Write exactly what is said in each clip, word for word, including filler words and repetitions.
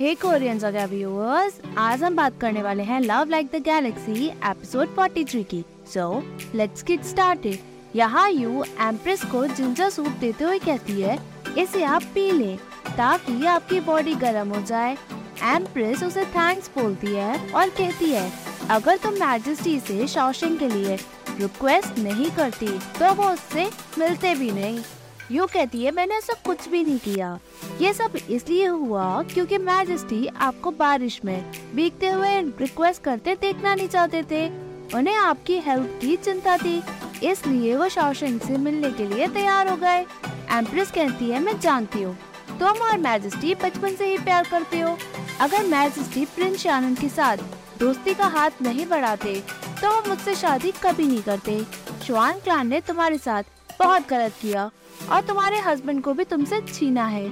हे Korean जगह viewers, आज हम बात करने वाले हैं love like the galaxy episode तैंतालीस की। So let's get started. यहाँ यू एम्प्रेस को जिंजर सूप देते हुए कहती है इसे आप पी लें ताकि आपकी बॉडी गर्म हो जाए। एम्प्रेस उसे थैंक्स बोलती है और कहती है अगर तुम मैजेस्टी से शाओ शैंग के लिए रिक्वेस्ट नहीं करती तो वो उससे मिलते भी नहीं। यू कहती है मैंने ऐसा कुछ भी नहीं किया, ये सब इसलिए हुआ क्योंकि मैजेस्टी आपको बारिश में भीगते हुए रिक्वेस्ट करते देखना नहीं चाहते थे, उन्हें आपकी हेल्प की चिंता थी, इसलिए वो शाओ शैंग से मिलने के लिए तैयार हो गए। एम्प्रेस कहती है मैं जानती हूँ तुम और मैजेस्टी बचपन से ही प्यार करते हो, अगर मैजेस्टी प्रिंस आनंद के साथ दोस्ती का हाथ नहीं बढ़ाते तो वो मुझसे शादी कभी नहीं करते। श्वान क्लान ने तुम्हारे साथ बहुत गलत किया और तुम्हारे हस्बैंड को भी तुमसे छीना है।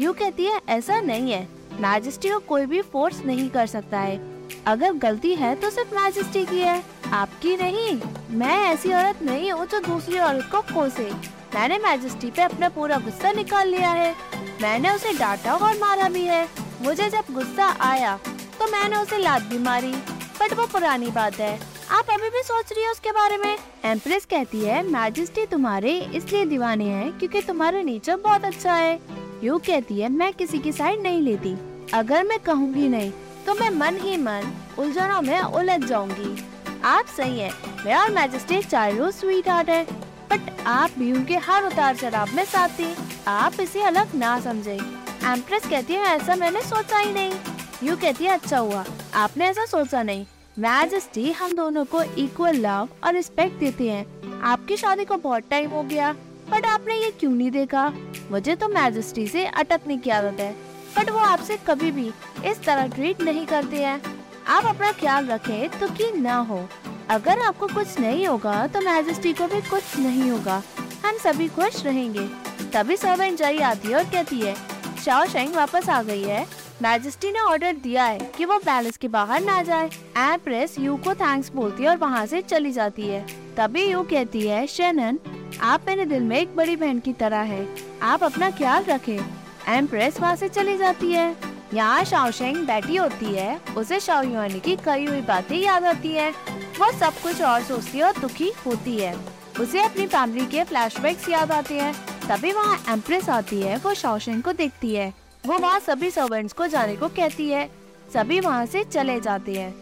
यू कहती है ऐसा नहीं है, मैजेस्टी को कोई भी फोर्स नहीं कर सकता है, अगर गलती है तो सिर्फ मैजेस्टी की है, आपकी नहीं। मैं ऐसी औरत नहीं हूँ जो दूसरी औरत को कोसे। मैंने मैजेस्टी पे अपना पूरा गुस्सा निकाल लिया है, मैंने उसे डांटा और मारा भी है। मुझे जब गुस्सा आया तो मैंने उसे लात भी मारी, बट वो पुरानी बात है, आप अभी भी सोच रही हो उसके बारे में। एम्प्रेस कहती है मैजेस्टी तुम्हारे इसलिए दीवाने हैं क्योंकि तुम्हारा नेचर बहुत अच्छा है। यू कहती है मैं किसी की साइड नहीं लेती, अगर मैं कहूँगी नहीं तो मैं मन ही मन उलझनों में उलझ जाऊंगी। आप सही है, मेरा और मैजेस्टी चाइल्डहुड स्वीटहार्ट है, बट आप भी उनके हर उतार चढ़ाव में साथ थे, आप इसे अलग ना समझे। एम्प्रेस कहती है ऐसा मैंने सोचा ही नहीं। यू कहती है अच्छा हुआ आपने ऐसा सोचा नहीं, मैजेस्टी हम दोनों को इक्वल लव और रिस्पेक्ट देते हैं, आपकी शादी को बहुत टाइम हो गया बट आपने ये क्यों नहीं देखा। मुझे तो मैजेस्टी से अटकने की आदत है बट वो आपसे कभी भी इस तरह ट्रीट नहीं करते हैं, आप अपना ख्याल रखें तो कि ना हो, अगर आपको कुछ नहीं होगा तो मैजेस्टी को भी कुछ नहीं होगा, हम सभी खुश रहेंगे। तभी सर्वेंट जॉय आती है और कहती है शाओ शैंग वापस आ गई है, मैजेस्टी ने ऑर्डर दिया है कि वो पैलेस के बाहर ना जाए। एम्प्रेस यू को थैंक्स बोलती है और वहाँ से चली जाती है। तभी यू कहती है शेनन आप मेरे दिल में एक बड़ी बहन की तरह है, आप अपना ख्याल रखें। एम्प्रेस वहाँ से चली जाती है। यहाँ शाओ शैंग बैठी होती है, उसे शाओ युआनी की कही हुई बातें याद आती है, वो सब कुछ और सोचती है और दुखी होती है, उसे अपनी फैमिली के फ्लैशबैक्स याद आते हैं। तभी वहाँ एम्प्रेस आती है, वो शाओ शैंग को देखती है, वो वहाँ सभी सर्वेंट्स को जाने को कहती है, सभी वहाँ से चले जाते हैं।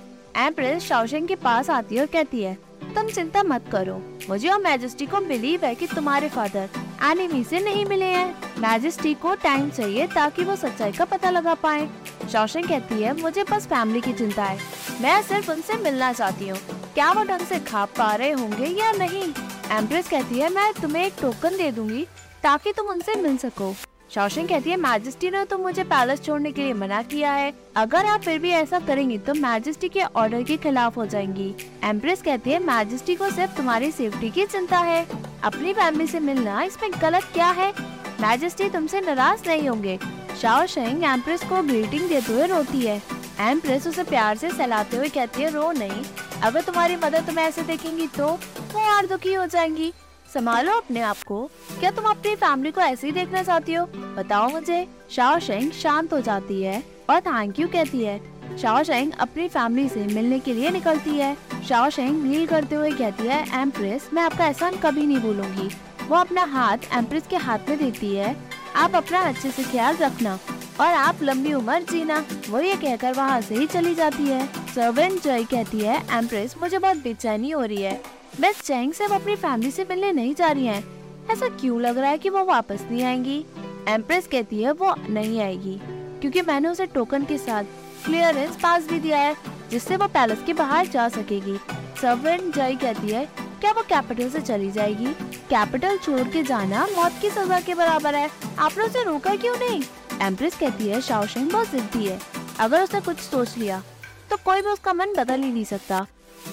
एम्प्रेस शाओ शैंग के पास आती है और कहती है तुम चिंता मत करो, मुझे और मैजेस्टी को बिलीव है कि तुम्हारे फादर एनिमी से नहीं मिले हैं, मैजेस्टी को टाइम चाहिए ताकि वो सच्चाई का पता लगा पाए। शाओ शैंग कहती है मुझे बस फैमिली की चिंता है, मैं सिर्फ उनसे मिलना चाहती हूँ, क्या वो ढंग से खा पा रहे होंगे या नहीं। एम्प्रेस कहती है मैं तुम्हें एक टोकन दे दूंगी ताकि तुम उनसे मिल सको। शाओ शैंग कहती है मैजेस्टी ने तो मुझे पैलेस छोड़ने के लिए मना किया है, अगर आप फिर भी ऐसा करेंगी तो मैजेस्टी के ऑर्डर के खिलाफ हो जाएंगी। एम्प्रेस कहती है मैजेस्टी को सिर्फ तुम्हारी सेफ्टी की चिंता है, अपनी फैमिली से मिलना इसमें गलत क्या है, मैजेस्टी तुमसे नाराज नहीं होंगे। शाओ शैंग एम्प्रेस को ग्रीटिंग देते हुए रोती है, एम्प्रेस उसे प्यार से सहलाते हुए कहती है रो नहीं, अगर तुम्हारी मदर तुम्हें ऐसे देखेंगी तो वो और दुखी हो जाएंगी, संभालो अपने आप को, क्या तुम अपनी फैमिली को ऐसे ही देखना चाहती हो, बताओ मुझे। शाओ शैंग शांत हो जाती है और थैंक यू कहती है। शाओ शैंग अपनी फैमिली से मिलने के लिए निकलती है। शाओ शैंग नील करते हुए कहती है एम्प्रेस मैं आपका एहसान कभी नहीं भूलूंगी। वो अपना हाथ एम्प्रेस के हाथ में देती है, आप अपना अच्छे से ख्याल रखना और आप लंबी उम्र जीना। वो ये कहकर वहाँ से ही चली जाती है। सर्वेंट जॉय कहती है एम्प्रेस मुझे बहुत बेचैनी हो रही है, मिस चेंग से वो अपनी फैमिली से मिलने नहीं जा रही हैं। ऐसा क्यों लग रहा है कि वो वापस नहीं आएंगी। एम्प्रेस कहती है वो नहीं आएगी क्योंकि मैंने उसे टोकन के साथ क्लियरेंस पास भी दिया है जिससे वो पैलेस के बाहर जा सकेगी। सर्वेंट जॉय कहती है क्या वो कैपिटल से चली जाएगी, कैपिटल छोड़ के जाना मौत की सजा के बराबर है, आपने उसे रोका क्यों नहीं। एम्प्रेस कहती है शाओ शैंग बहुत जिद्दी है, अगर उसने कुछ सोच लिया तो कोई भी उसका मन बदल ही नहीं सकता,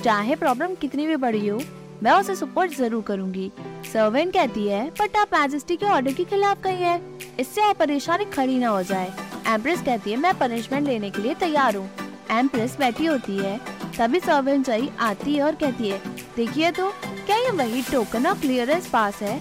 चाहे प्रॉब्लम कितनी भी बड़ी हो मैं उसे सपोर्ट जरूर करूंगी। सर्वेंट कहती है बट आप मैजेस्टी के ऑर्डर के खिलाफ गई है, इससे आप परेशानी खड़ी ना हो जाए। एम्प्रेस कहती है मैं पनिशमेंट लेने के लिए तैयार हूँ। एम्प्रेस बैठी होती है, तभी सर्वेंट जॉय आती है और कहती है देखिए तो क्या ये वही टोकन और क्लियरेंस पास है।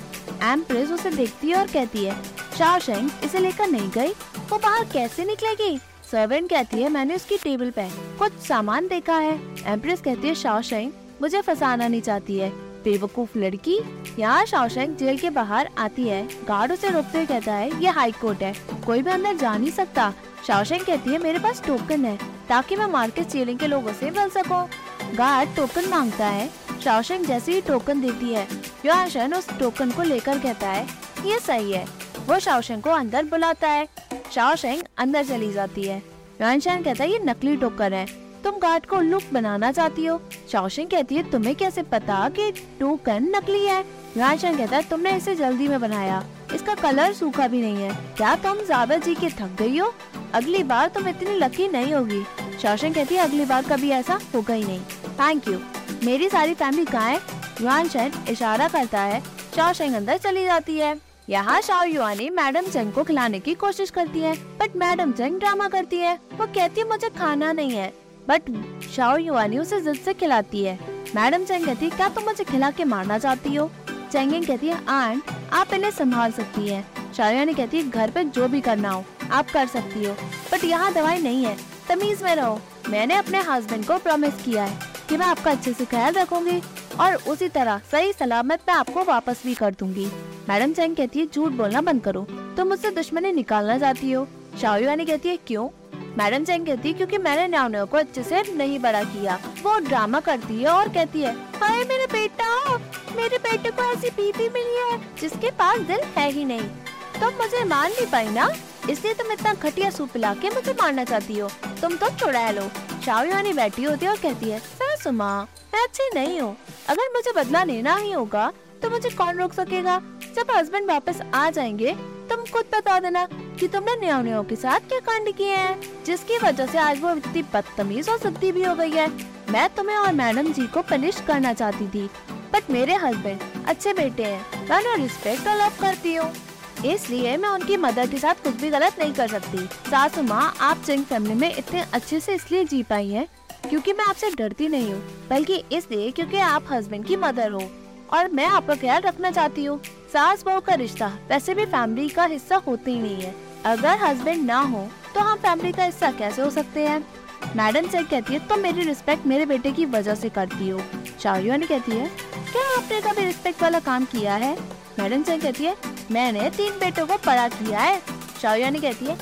एम्प्रेस उसे देखती है और कहती है शाओ शैंग इसे लेकर नहीं गयी, वो बाहर कैसे निकलेगी। सर्वेंट कहती है मैंने उसकी टेबल पे कुछ सामान देखा है। एम्प्रेस कहती है शाओ शेंग मुझे फंसाना नहीं चाहती है, बेवकूफ लड़की। यहाँ शाओ शेंग जेल के बाहर आती है, गार्ड उसे रोकते हुए कहता है ये हाई कोर्ट है, कोई भी अंदर जा नहीं सकता। शाओ शेंग कहती है मेरे पास टोकन है ताकि मैं मार्केट चेलिंग के लोगों से मिल सकूं। गार्ड टोकन मांगता है, शाओ शेंग जैसे ही टोकन देती है यहाँ शेंग उस टोकन को लेकर कहता है ये सही है। वो शाओ शेंग को अंदर बुलाता है, शाओ शेंग अंदर चली जाती है। युआन शेंग कहता है ये नकली टोकन है, तुम गार्ड को उल्लू बनाना चाहती हो। शाओ शेंग कहती है तुम्हें कैसे पता कि टोकन नकली है। युआन शेंग कहता है तुमने इसे जल्दी में बनाया, इसका कलर सूखा भी नहीं है, क्या तुम जावर जी के थक गई हो, अगली बार तुम इतनी लकी नहीं होगी। शाओ शेंग कहती है अगली बार कभी ऐसा होगा ही नहीं, थैंक यू। मेरी सारी फैमिली कहाँ है, युआन शेंग इशारा करता है। शाओ शेंग अंदर चली जाती है। यहाँ शाओ युआनी मैडम चेंग को खिलाने की कोशिश करती है बट मैडम चेंग ड्रामा करती है, वो कहती है मुझे खाना नहीं है बट शाओ युआनी उसे जिद से खिलाती है। मैडम चेंग कहती है क्या तुम मुझे खिला के मारना चाहती हो। चेंगिंग कहती है आंट आप इन्हें संभाल सकती है। शाओ युआनी कहती है घर पे जो भी करना हो आप कर सकती हो बट यहाँ दवाई नहीं है, तमीज में रहो। मैंने अपने हस्बैंड को प्रॉमिस किया है कि मैं आपका अच्छे से ख्याल रखूंगी और उसी तरह सही सलामत मैं आपको वापस भी कर दूंगी। मैडम चेंग कहती है झूठ बोलना बंद करो, तुम मुझसे दुश्मनी निकालना चाहती हो। शाओ युआनी कहती है क्यों। मैडम चेंग कहती है क्योंकि मैंने न्यानो को अच्छे से नहीं बड़ा किया। वो ड्रामा करती है और कहती है हाय मेरे बेटा, मेरे बेटे को ऐसी बीवी मिली है जिसके पास दिल है ही नहीं, तुम मुझे मार नहीं पाई ना, इसलिए तुम इतना घटिया सूप पिला के मुझे मारना चाहती हो, तुम तो चुड़ा लो। शाओ युआनी बैठी होती है और कहती है सासु माँ मैं अच्छी नहीं हूँ, अगर मुझे बदला लेना ही होगा तो मुझे कौन रोक सकेगा। जब हस्बैंड वापस आ जाएंगे तुम खुद बता देना कि तुमने न्याओनियों के साथ क्या कांड किए हैं जिसकी वजह से आज वो इतनी बदतमीज और जिद्दी भी हो गई है। मैं तुम्हें और मैडम जी को पनिश करना चाहती थी बट मेरे हस्बैंड अच्छे बेटे हैं, मैं उन्हें रिस्पेक्ट और लव करती हूँ, इसलिए मैं उनकी मदर के साथ कुछ भी गलत नहीं कर सकती। सासू माँ आप चेंग फैमिली में इतने अच्छे से इसलिए जी पाई है क्योंकि मैं आपसे डरती नहीं हूँ, बल्कि इसलिए क्योंकि आप हस्बैंड की मदर हो और मैं आपका ख्याल रखना चाहती हूँ। सास बहू का रिश्ता वैसे भी फैमिली का हिस्सा होते ही नहीं है, अगर हस्बैंड ना हो तो हम फैमिली का हिस्सा कैसे हो सकते हैं। मैडम चेंग कहती है तुम तो मेरी रिस्पेक्ट मेरे बेटे की वजह से करती हो। शाओ युआनी कहती है क्या आपने कभी रिस्पेक्ट वाला काम किया है। मैडम चेंग कहती है मैंने तीन बेटों को बड़ा किया है। शाओ युआनी कहती है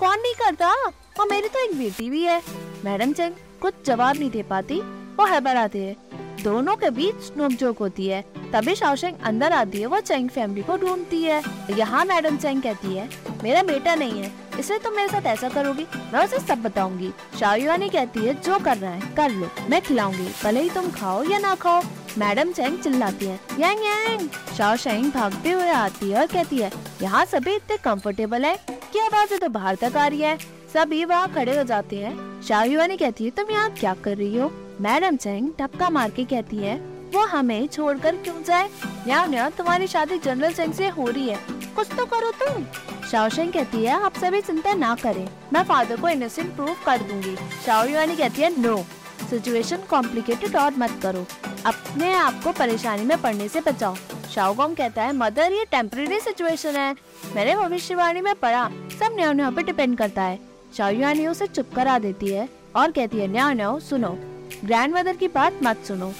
कौन नहीं करता, और मेरी तो एक बेटी भी है। मैडम चेंग कुछ जवाब नहीं दे पाती, वो हड़बड़ाती है। दोनों के बीच नोकझोंक होती है, तभी शाओ शेंग अंदर आती है, वो चेंग फैमिली को ढूंढती है। यहाँ मैडम चेंग कहती है मेरा बेटा नहीं है इसलिए तुम मेरे साथ ऐसा करोगी, मैं उसे सब बताऊंगी। शाओ युआनी कहती है जो करना है कर लो, मैं खिलाऊंगी भले ही तुम खाओ या ना खाओ। मैडम चेंग चिल्लाती है यांग यांग। शाओ शेंग भागते हुए आती है और कहती है यहाँ सभी इतने कम्फर्टेबल है की आवाज़ तो बाहर तक आ रही है। सभी वहाँ खड़े हो जाते हैं। शाओ युआनी कहती है तुम यहाँ क्या कर रही हो। मैडम चेंग टपका मार के कहती है वो हमें छोड़कर क्यों जाए, न्याव न्याव तुम्हारी शादी जनरल चेंग से हो रही है, कुछ तो करो तुम। शाओ शेंग कहती है आप सभी चिंता ना करें, मैं फादर को इनोसेंट प्रूव कर दूंगी। शाओ युआनी कहती है नो, सिचुएशन कॉम्प्लिकेटेड और मत करो, अपने आप को परेशानी में पड़ने से बचाओ। शाओ गोंग कहता है मदर ये टेम्परेरी सिचुएशन है, मैंने भविष्यवाणी में पढ़ा सब न्याव न्याव पे डिपेंड करता है। शाओ युआनी उसे चुप करा देती है और कहती है न्याव न्याव सुनो, ग्रैंड मदर की बात मत सुनो,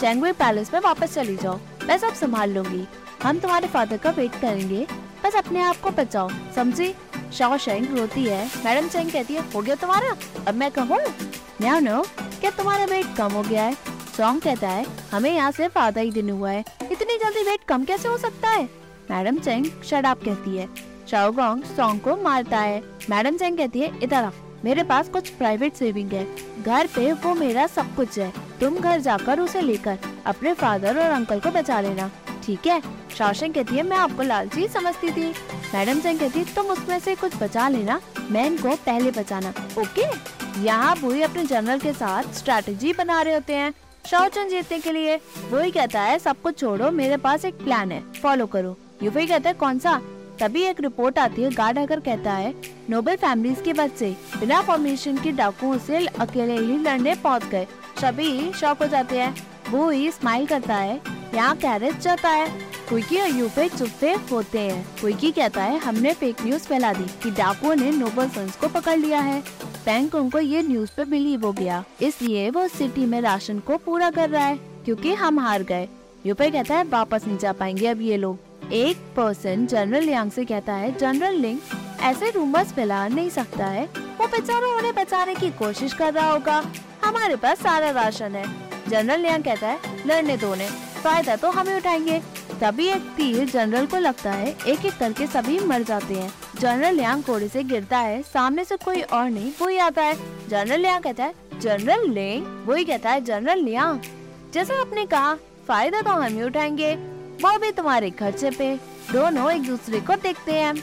चेंगवे पैलेस में वापस चली जाओ, मैं सब संभाल लूंगी, हम तुम्हारे फादर का वेट करेंगे, बस अपने आप को बचाओ समझी। शाओ शेंग रोती है। मैडम चेंग कहती है हो गया तुम्हारा, अब मैं कहूँ न्याओ नो क्या तुम्हारा वेट कम हो गया है। सॉन्ग कहता है हमें यहाँ सिर्फ आधा ही दिन हुआ है, इतनी जल्दी वेट कम कैसे हो सकता है। मैडम चेंग शट अप कहती है। शाओ गोंग सॉन्ग को मारता है। मैडम चेंग कहती है इधर मेरे पास कुछ प्राइवेट सेविंग है घर पे, वो मेरा सब कुछ है, तुम घर जाकर उसे लेकर अपने फादर और अंकल को बचा लेना ठीक है। शाओ शेंग कहती है मैं आपको लालची समझती थी। मैडम चेंग कहती है तुम उसमें से कुछ बचा लेना, मैं इनको पहले बचाना ओके। यहाँ बुई अपने जनरल के साथ स्ट्रेटेजी बना रहे होते हैं शाओ चुन जीतने के लिए। बुई कहता है सब कुछ छोड़ो, मेरे पास एक प्लान है फॉलो करो। युवी कहता है कौन सा। तभी एक रिपोर्ट आती है, गार्ड आकर कहता है नोबल फैमिलीज के बच्चे बिना फॉर्मेशन के डाकुओं से अकेले ही लड़ने पहुंच गए, सभी शॉक हो जाते हैं। वो ही स्माइल करता है। यहाँ कैरेज जाता है, क्विकी और यूपे चुपे होते हैं। क्विकी कहता है हमने फेक न्यूज फैला दी कि डाकुओं ने नोबल सन्स को पकड़ लिया है। पेंकुंग को ये न्यूज़ पे बिलीव हो गया, इसलिए वो सिटी में राशन को पूरा कर रहा है क्योंकि हम हार गए। यूपे कहता है वापस नहीं जा पाएंगे अब ये लोग। एक पर्सन जनरल लियांग से कहता है, जनरल लिंग ऐसे रूमर्स फैला नहीं सकता है, वो बेचारा उन्हें बचाने की कोशिश कर रहा होगा, हमारे पास सारा राशन है। जनरल लियांग कहता है लड़ने दो ने, फायदा तो हमें उठाएंगे। तभी एक तीर जनरल को लगता है, एक एक करके सभी मर जाते हैं। जनरल लियांग घोड़े से गिरता है, सामने से कोई और नहीं वो ही आता है। जनरल लियांग कहता है जनरल लिंग, वो ही कहता है जनरल लियांग जैसा आपने कहा, फायदा तो हम ही उठाएंगे, वो भी तुम्हारे खर्चे पे। दोनों एक दूसरे को देखते हैं।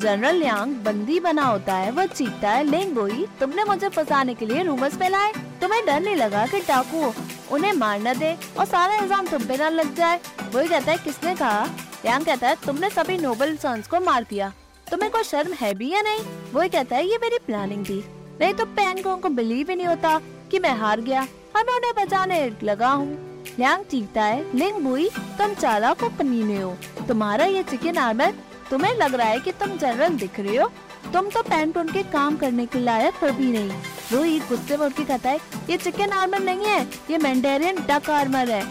जनरल यांग बंदी बना होता है, वो चीखता है लिंग बुई तुमने मुझे फंसाने के लिए रूमर्स फैलाए, तुम्हें डर नहीं लगा कि डाकू उन्हें मारना दे और सारा इल्जाम तुम पे न लग जाए। वही कहता है किसने कहा। यांग कहता है तुमने सभी नोबल सन्स को मार दिया, तुम्हें कोई शर्म है भी या नहीं। वही कहता है ये मेरी प्लानिंग थी, नहीं तो पेंगोंग को बिलीव ही नहीं होता कि मैं हार गया, हमें उन्हें बचाने लगा हूँ। लियांग चीखता है लिंग बुई तुम चालाक और पनीने हो, तुम्हारा ये चिकन आर्मर, तुम्हें लग रहा है कि तुम जनरल दिख रहे हो, तुम तो पेंटून के काम करने के लायक पर भी नहीं। बुई गुस्से में उठ के कहता है ये चिकन आर्मर नहीं है, ये मैंडेरियन डक आर्मर है।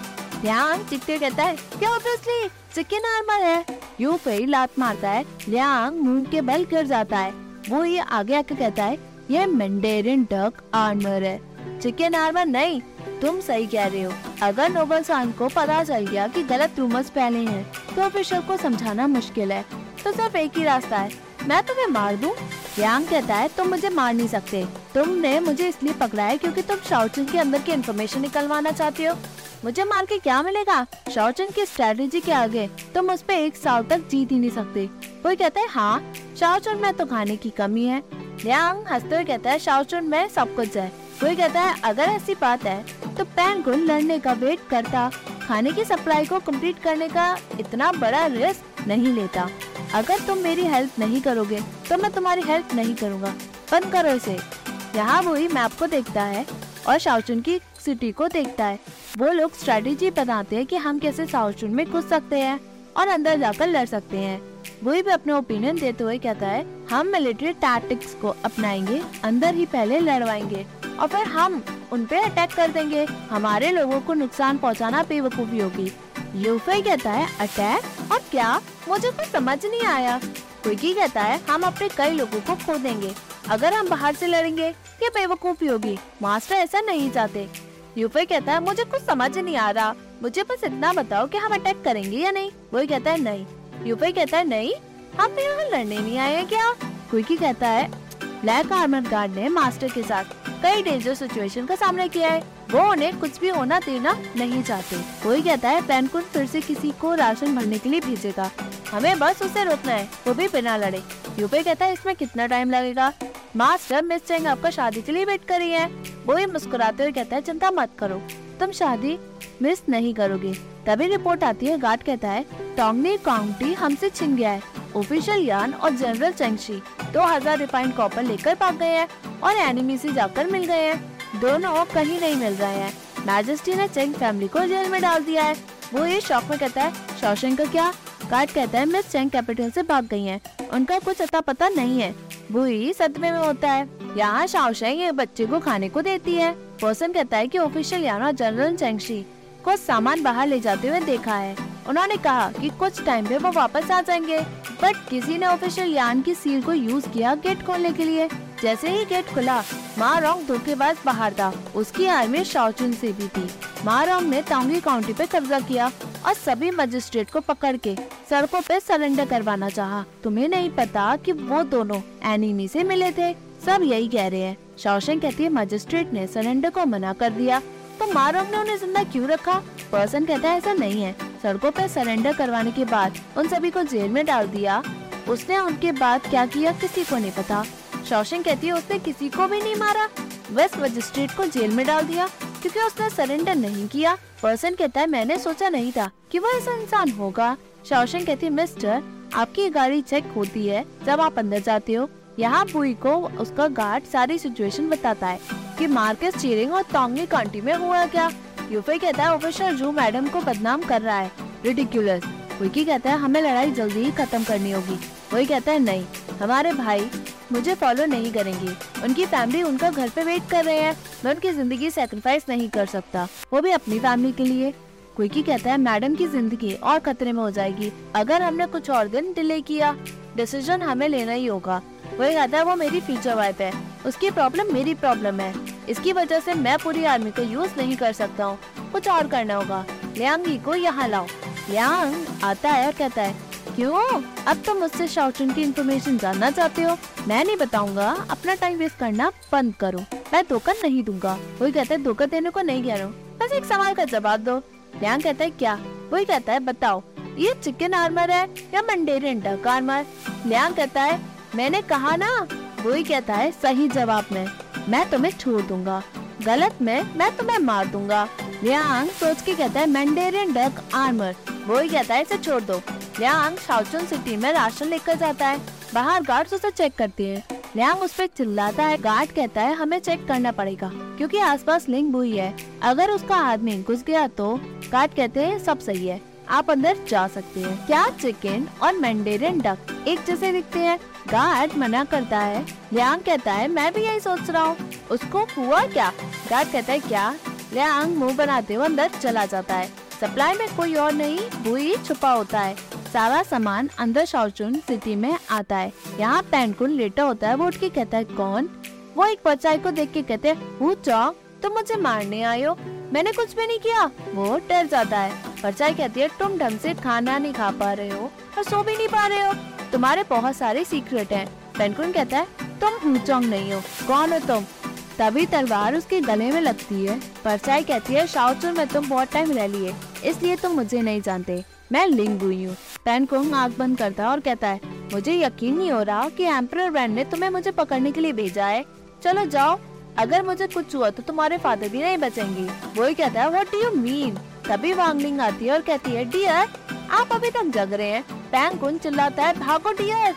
लियांग चिकते कहता है क्या ऑब्वियसली चिकन आर्मर है। यू पे लात मारता है, लियांग मुँह के बल गिर जाता है। बुई आगे आके कहता है ये मैंडेरियन डक आर्मर है, चिकन आर्मर नहीं। तुम सही कह रहे हो, अगर नोबल सांग को पता चल गया कि गलत रूमर्स फैले हैं तो ऑफिसर को समझाना मुश्किल है, तो सिर्फ एक ही रास्ता है, मैं तुम्हें मार दूं। यांग कहता है तुम मुझे मार नहीं सकते, तुमने मुझे इसलिए पकड़ा है क्योंकि तुम शाओ चुन के अंदर की इन्फॉर्मेशन निकलवाना चाहते हो, मुझे मार के क्या मिलेगा। शाओ चुन की स्ट्रेटेजी के आगे तुम उस पर एक साल तक जीत ही नहीं सकते। कोई कहता है हाँ शाओ चुन में तो खाने की कमी है। यांग हंसते हुए कहता है शाओ चुन में सब कुछ है। कोई कहता है अगर ऐसी बात है तो पेंगुइन लड़ने का वेट करता, खाने की सप्लाई को कंप्लीट करने का इतना बड़ा रिस्क नहीं लेता। अगर तुम मेरी हेल्प नहीं करोगे तो मैं तुम्हारी हेल्प नहीं करूँगा, बंद करो इसे। यहाँ वो ही मैप को देखता है और शाओ चुन की सिटी को देखता है। वो लोग स्ट्रेटेजी बनाते हैं कि हम कैसे शाओ चुन में घुस सकते हैं और अंदर जाकर लड़ सकते हैं। वो भी अपना ओपिनियन देते हुए कहता है हम मिलिट्री टैक्टिक्स को अपनाएंगे, अंदर ही पहले लड़वाएंगे और फिर हम उन पे अटैक कर देंगे, हमारे लोगों को नुकसान पहुंचाना बेवकूफ़ी होगी। यूफे कहता है अटैक और क्या, मुझे कुछ समझ नहीं आया। क्विकी कहता है हम अपने कई लोगों को खो देंगे अगर हम बाहर से लड़ेंगे, ये बेवकूफ़ी होगी, मास्टर ऐसा नहीं चाहते। यूफे कहता है मुझे कुछ समझ नहीं आ रहा, मुझे बस इतना बताओ कि हम अटैक करेंगे या नहीं। वही कहता है नहीं। यूफे कहता है नहीं, हम यहाँ लड़ने नहीं आए हैं क्या। क्विकी कहता है ब्लैक आर्मर गार्ड ने मास्टर के साथ कई डेंजर सिचुएशन का सामना किया है, वो उन्हें कुछ भी होना देना नहीं चाहते। कोई कहता है पेंकुन फिर से किसी को राशन भरने के लिए भेजेगा, हमें बस उसे रोकना है, वो भी बिना लड़े। यूपे कहता है इसमें कितना टाइम लगेगा, मास्टर मिस चेंग आपका शादी के लिए वेट कर रही है। वो ही मुस्कुराते हुए कहता है चिंता मत करो, तुम शादी मिस नहीं करोगे। तभी रिपोर्ट आती है, गार्ड कहता है टोंगनी काउंटी हमसे छिन गया है, ऑफिशियल यान और जनरल चेंगशी दो हज़ार रिफाइंड कॉपर लेकर भाग गए हैं और एनिमी से जाकर मिल गए हैं, दोनों कहीं नहीं मिल रहे हैं। मैजेस्टी ने चेंग फैमिली को जेल में डाल दिया है। वो ये शौक में कहता है शाओ शैंग का क्या। गार्ड कहता है मिस चेंग कैपिटल से भाग गई हैं, उनका कुछ अता पता नहीं है। वो ही सदमे में होता है। यहाँ शाओ शैंग एक बच्चे को खाने को देती है। पर्सन कहता है कि ऑफिशियल यान और जनरल चेंगशी कुछ सामान बाहर ले जाते हुए देखा है, उन्होंने कहा कि कुछ टाइम में वो वापस आ जाएंगे, बट किसी ने ऑफिशियल यान की सील को यूज किया गेट खोलने के लिए। जैसे ही गेट खुला मा रोंग धोखेबाज बाहर था, उसकी आर्मी शाओ चुन से भी थी। मा रोंग ने टोंगी काउंटी पे कब्जा किया और सभी मजिस्ट्रेट को पकड़ के सड़कों पे सरेंडर करवाना चाहा। तुम्हें नहीं पता कि वो दोनों एनिमी से मिले थे, सब यही कह रहे हैं। शाओ शैंग कहती है मजिस्ट्रेट ने सरेंडर को मना कर दिया तो मा रोंग ने उन्हें जिंदा क्यों रखा। पर्सन कहता है ऐसा नहीं है, सड़कों पे सरेंडर करवाने के बाद उन सभी को जेल में डाल दिया, उसने उनके बाद क्या किया किसी को नहीं पता। शाओ शैंग कहती है उसने किसी को भी नहीं मारा, वेस्ट मजिस्ट्रेट को जेल में डाल दिया क्योंकि उसने सरेंडर नहीं किया। पर्सन कहता है मैंने सोचा नहीं था कि वो ऐसा इंसान होगा। शाओ शैंग कहती है मिस्टर आपकी गाड़ी चेक होती है जब आप अंदर जाते हो। यहाँ बुई को उसका गार्ड सारी सिचुएशन बताता है कि मार्केट चीरिंग और टोंगी काउंटी में हुआ क्या। यूफे कहता है ऑफिसर जू मैडम को बदनाम कर रहा है, रिडिक्यूलस। विकी कहता है हमें लड़ाई जल्दी ही खत्म करनी होगी। वही कहता है नहीं, हमारे भाई मुझे फॉलो नहीं करेंगी। उनकी फैमिली उनका घर पे वेट कर रहे हैं। मैं उनकी जिंदगी सैक्रिफाइस नहीं कर सकता, वो भी अपनी फैमिली के लिए। क्विकी कहता है मैडम की जिंदगी और खतरे में हो जाएगी अगर हमने कुछ और दिन डिले किया। डिसीजन हमें लेना ही होगा। वही कहता है वो मेरी फ्यूचर वाइफ है, उसकी प्रॉब्लम मेरी प्रॉब्लम है, इसकी वजह से मैं पूरी आर्मी को यूज नहीं कर सकता हूँ, कुछ और करना होगा। लियांग ही को यहाँ लाओ। लियांग आता है और कहता है क्यों, अब तुम मुझसे शाओ चुन की इन्फॉर्मेशन जानना चाहते हो? मैं नहीं बताऊंगा, अपना टाइम वेस्ट करना बंद करो, मैं धोखा नहीं दूंगा। वही कहता है धोखा देने को नहीं कह रहा हूँ, बस एक सवाल का जवाब दो। लियांग कहता है क्या? वही कहता है बताओ ये चिकन आर्मर है या मंडेरियन डक आर्मर? लियांग कहता है मैंने कहा ना। वही कहता है सही जवाब में मैं तुम्हें छोड़ दूंगा, गलत में मैं तुम्हें मार दूंगा। लियांग सोच के कहता है मंडेरियन डक आर्मर। वही कहता है इसे छोड़ दो। लियांग शाओ चुन सिटी में राशन लेकर जाता है, बाहर गार्ड्स उसे चेक करती है। लियांग उस पर चिल्लाता है, गार्ड कहता है हमें चेक करना पड़ेगा क्योंकि आसपास लिंग बुई है, अगर उसका आदमी घुस गया तो। गार्ड कहते हैं सब सही है, आप अंदर जा सकते हैं। क्या चिकन और मंडेरियन डक एक जैसे दिखते हैं? गार्ड मना करता है। लियांग कहता है मैं भी यही सोच रहा हूँ, उसको हुआ क्या? गार्ड कहता है क्या? लियांग मुँह बनाते हुए अंदर चला जाता है। सप्लाई में कोई और नहीं, बुई छुपा होता है। सारा सामान अंदर शाओ चुन सिटी में आता है। यहाँ पेंकुन लेटा होता है, वो उठ के कहता है कौन? वो एक बचाई को देख के कहते हैं हूँ चौक, तुम मुझे मारने आए हो, मैंने कुछ भी नहीं किया। वो डर जाता है। बचाई कहती है तुम ढंग से खाना नहीं खा पा रहे हो और सो भी नहीं पा रहे हो, तुम्हारे बहुत सारे सीक्रेट हैं। पेंकुन कहता है तुम हूँ चौक नहीं हो, कौन हो तुम? तभी तलवार उसके गले में लगती है। परचाई कहती है शाओ चुन में तुम बहुत टाइम रह लिए, इसलिए तुम मुझे नहीं जानते, मैं लिंग बुई हूँ। पेंकुंग आँख बंद करता है और कहता है मुझे यकीन नहीं हो रहा कि एम्परर रैन ने तुम्हें मुझे पकड़ने के लिए भेजा है, चलो जाओ, अगर मुझे कुछ हुआ तो तुम्हारे फादर भी नहीं बचेंगे। वही कहता है व्हाट डू यू मीन? तभी वांग लिंग आती है और कहती है डियर आप अभी तक जग रहे हैं? पेंकुंग चिल्लाता है भागो डियर।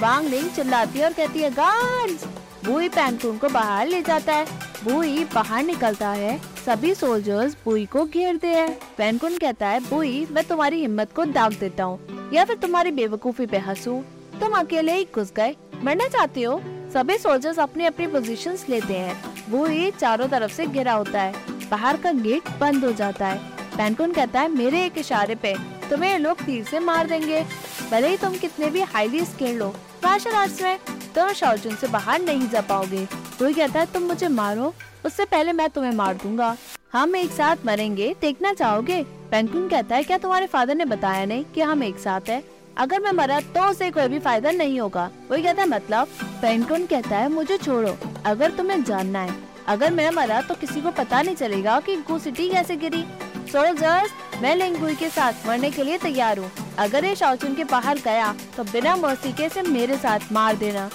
वांग लिंग चिल्लाती है और कहती है गार्ड्स। बुई पेंकुंग को बाहर ले जाता है। बुई बाहर निकलता है, सभी सोल्जर्स बुई को घेरते हैं। पेंकुन कहता है बुई मैं तुम्हारी हिम्मत को दाग देता हूँ या फिर तुम्हारी बेवकूफी पे हंसूं, तुम अकेले ही घुस गए, मरना चाहते हो? सभी सोल्जर्स अपनी अपनी पोजीशंस लेते हैं। बुई चारों तरफ से घिरा होता है, बाहर का गेट बंद हो जाता है। पेंकुन कहता है मेरे एक इशारे पे तुम्हें लोग तीर से मार देंगे, भले ही तुम कितने भी हाईली स्किल्ड हो मार्शल आर्ट्स में, तुम शाओ चुन से बाहर नहीं जा पाओगे। बुई कहता है तुम मुझे मारो उससे पहले मैं तुम्हें मार दूंगा, हम एक साथ मरेंगे, देखना चाहोगे? पेंकुन कहता है क्या तुम्हारे फादर ने बताया नहीं कि हम एक साथ हैं? अगर मैं मरा तो उसे कोई भी फायदा नहीं होगा। वही कहता है मतलब? पेंकुन कहता है मुझे छोड़ो, अगर तुम्हें जानना है, अगर मैं मरा तो किसी को पता नहीं चलेगा कि गू सिटी कैसे गिरी। सोल्जर्स मैं लिंग बुई के साथ मरने के लिए तैयार हूँ, अगर ये शाओ चुन के बाहर गया तो बिना मर्सी के इसे मेरे साथ मार देना।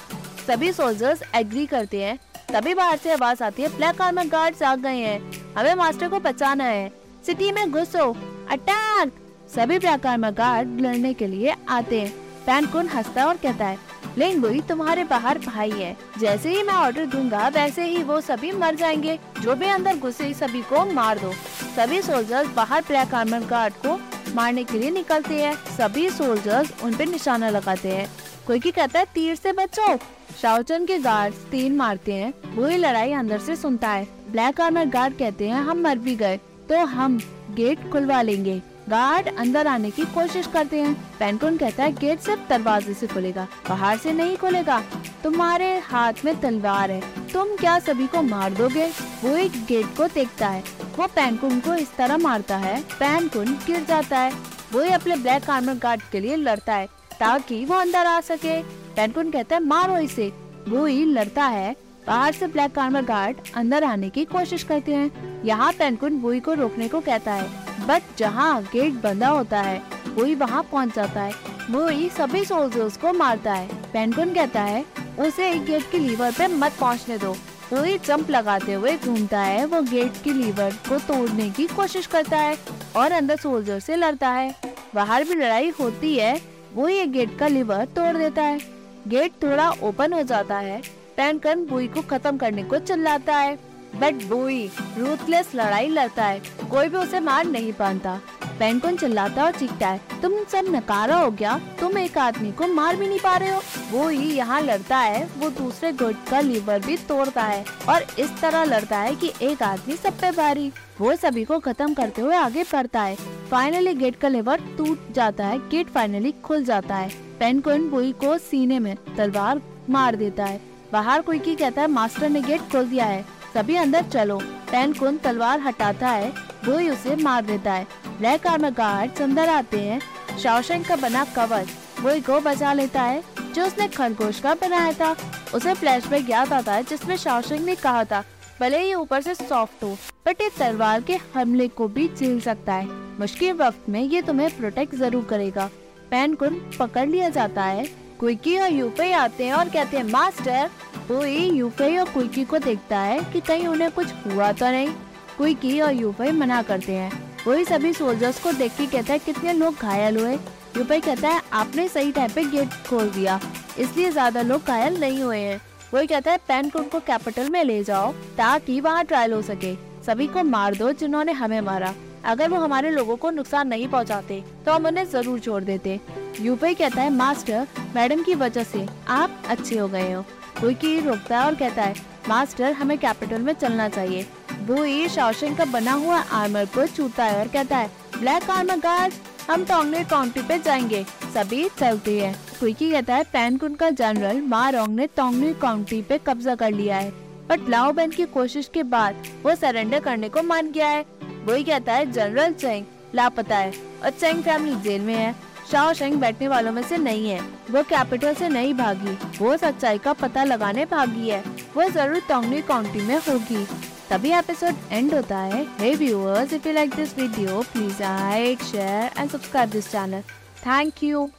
सभी सोल्जर्स एग्री करते हैं। तभी बाहर से आवाज आती है ब्लैक आर्मर गार्ड्स आ गए हैं, हमें मास्टर को बचाना है, सिटी में घुसो, अटैक। सभी ब्लैक आर्मर गार्ड लड़ने के लिए आते हैं। पेंकुन हंसता है और कहता है लिंग बुई तुम्हारे बाहर भाई है, जैसे ही मैं ऑर्डर दूंगा वैसे ही वो सभी मर जाएंगे, जो भी अंदर घुसे सभी को मार दो। सभी सोल्जर्स बाहर ब्लैक आर्मर गार्ड को मारने के लिए निकलते हैं। सभी सोल्जर्स उन पे निशाना लगाते हैं। कोई की कहता है तीर से बचो। शाओ चुन के गार्ड तीन मारते हैं। बुई लड़ाई अंदर से सुनता है। ब्लैक आर्मर गार्ड कहते हैं हम मर भी गए तो हम गेट खुलवा लेंगे। गार्ड अंदर आने की कोशिश करते हैं। पेंकुन कहता है गेट सिर्फ दरवाजे से खुलेगा, बाहर से नहीं खुलेगा, तुम्हारे हाथ में तलवार है, तुम क्या सभी को मार दोगे? बुई गेट को देखता है, वो पेंकुन को इस तरह मारता है, पेंकुन गिर जाता है। बुई अपने ब्लैक आर्मर गार्ड के लिए लड़ता है ताकि वो अंदर आ सके। पेंकुन कहता है मारो इसे। बुई लड़ता है। बाहर से ब्लैक आर्मर गार्ड अंदर आने की कोशिश करते हैं। यहाँ पेंकुन बुई को रोकने को कहता है, बट जहाँ गेट बंदा होता है बुई वहाँ पहुँच जाता है। बुई सभी सोल्जर्स को मारता है। पेंकुन कहता है उसे एक गेट के लीवर पे मत पहुँचने दो। बुई जंप लगाते हुए घूमता है, वो गेट के लीवर को तोड़ने की कोशिश करता है और अंदर सोल्जर से लड़ता है। बाहर भी लड़ाई होती है। बुई गेट का लीवर तोड़ देता है। गेट थोड़ा ओपन हो जाता है। पेंकुन बुई को खत्म करने को चिल्लाता है, बट बुई रूथलेस लड़ाई लड़ता है, कोई भी उसे मार नहीं पाता। पेंकुन चिल्लाता और चीखता है, तुम सब नकारा हो गया, तुम एक आदमी को मार भी नहीं पा रहे हो। वो ही यहाँ लड़ता है, वो दूसरे गुट का लीवर भी तोड़ता है और इस तरह लड़ता है कि एक आदमी सब पे भारी। वो सभी को खत्म करते हुए आगे बढ़ता है। फाइनली गेट का लीवर टूट जाता है, गेट फाइनली खुल जाता है। पेंकुन बुई को सीने में तलवार मार देता है। बाहर कोई की कहता है मास्टर ने गेट खोल दिया है, सभी अंदर चलो। पेंकुन तलवार हटाता है, बुई उसे मार देता है। ब्लैक आर्मर गार्ड अंदर आते हैं। शाओ शैंग का बना कवच बुई को बचा लेता है जो उसने खरगोश का बनाया था। उसे फ्लैशबैक याद आता है जिसमें शाओ शैंग ने कहा था भले ही ऊपर से सॉफ्ट हो बट ये तलवार के हमले को भी झेल सकता है, मुश्किल वक्त में ये तुम्हें प्रोटेक्ट जरूर करेगा। पेंकुन पकड़ लिया जाता है। क्विकी और यूफे आते हैं और कहते हैं मास्टर। बुई यूफे और क्विकी को देखता है कि कहीं उन्हें कुछ हुआ तो नहीं। क्विकी और यूफे मना करते हैं। बुई सभी सोल्जर्स को देख के कहता है कितने लोग घायल हुए। यूफे कहता है आपने सही टाइम पे गेट खोल दिया इसलिए ज्यादा लोग घायल नहीं हुए हैं। बुई कहता है पेंकुन को कैपिटल में ले जाओ ताकि वहाँ ट्रायल हो सके, सभी को मार दो जिन्होंने हमें मारा। अगर वो हमारे लोगों को नुकसान नहीं पहुंचाते तो हम उन्हें जरूर छोड़ देते। यूपी कहता है मास्टर मैडम की वजह से आप अच्छे हो गए हो। बुई रोकता है और कहता है मास्टर हमें कैपिटल में चलना चाहिए। बुई शाओ शैंग का बना हुआ आर्मर को छूता है और कहता है ब्लैक आर्मर गार्ड हम टोंगली काउंटी पे जाएंगे, सभी चलते हैं। क्विकी कहता है पेंकुन का जनरल मा रोंग ने टोंगली काउंटी पे कब्जा कर लिया है बट लाओ बैन की कोशिश के बाद वो सरेंडर करने को मान गया है। बुई कहता है जनरल चेंग लापता है और चेंग फैमिली जेल में है। शाओ शैंग बैठने वालों में से नहीं है, वो कैपिटल से नहीं भागी, वो सच्चाई का पता लगाने भागी है, वो जरूर टोंगली काउंटी में होगी। तभी एपिसोड एंड होता है। Hey viewers, if you like this video please like share and subscribe this channel. Thank you.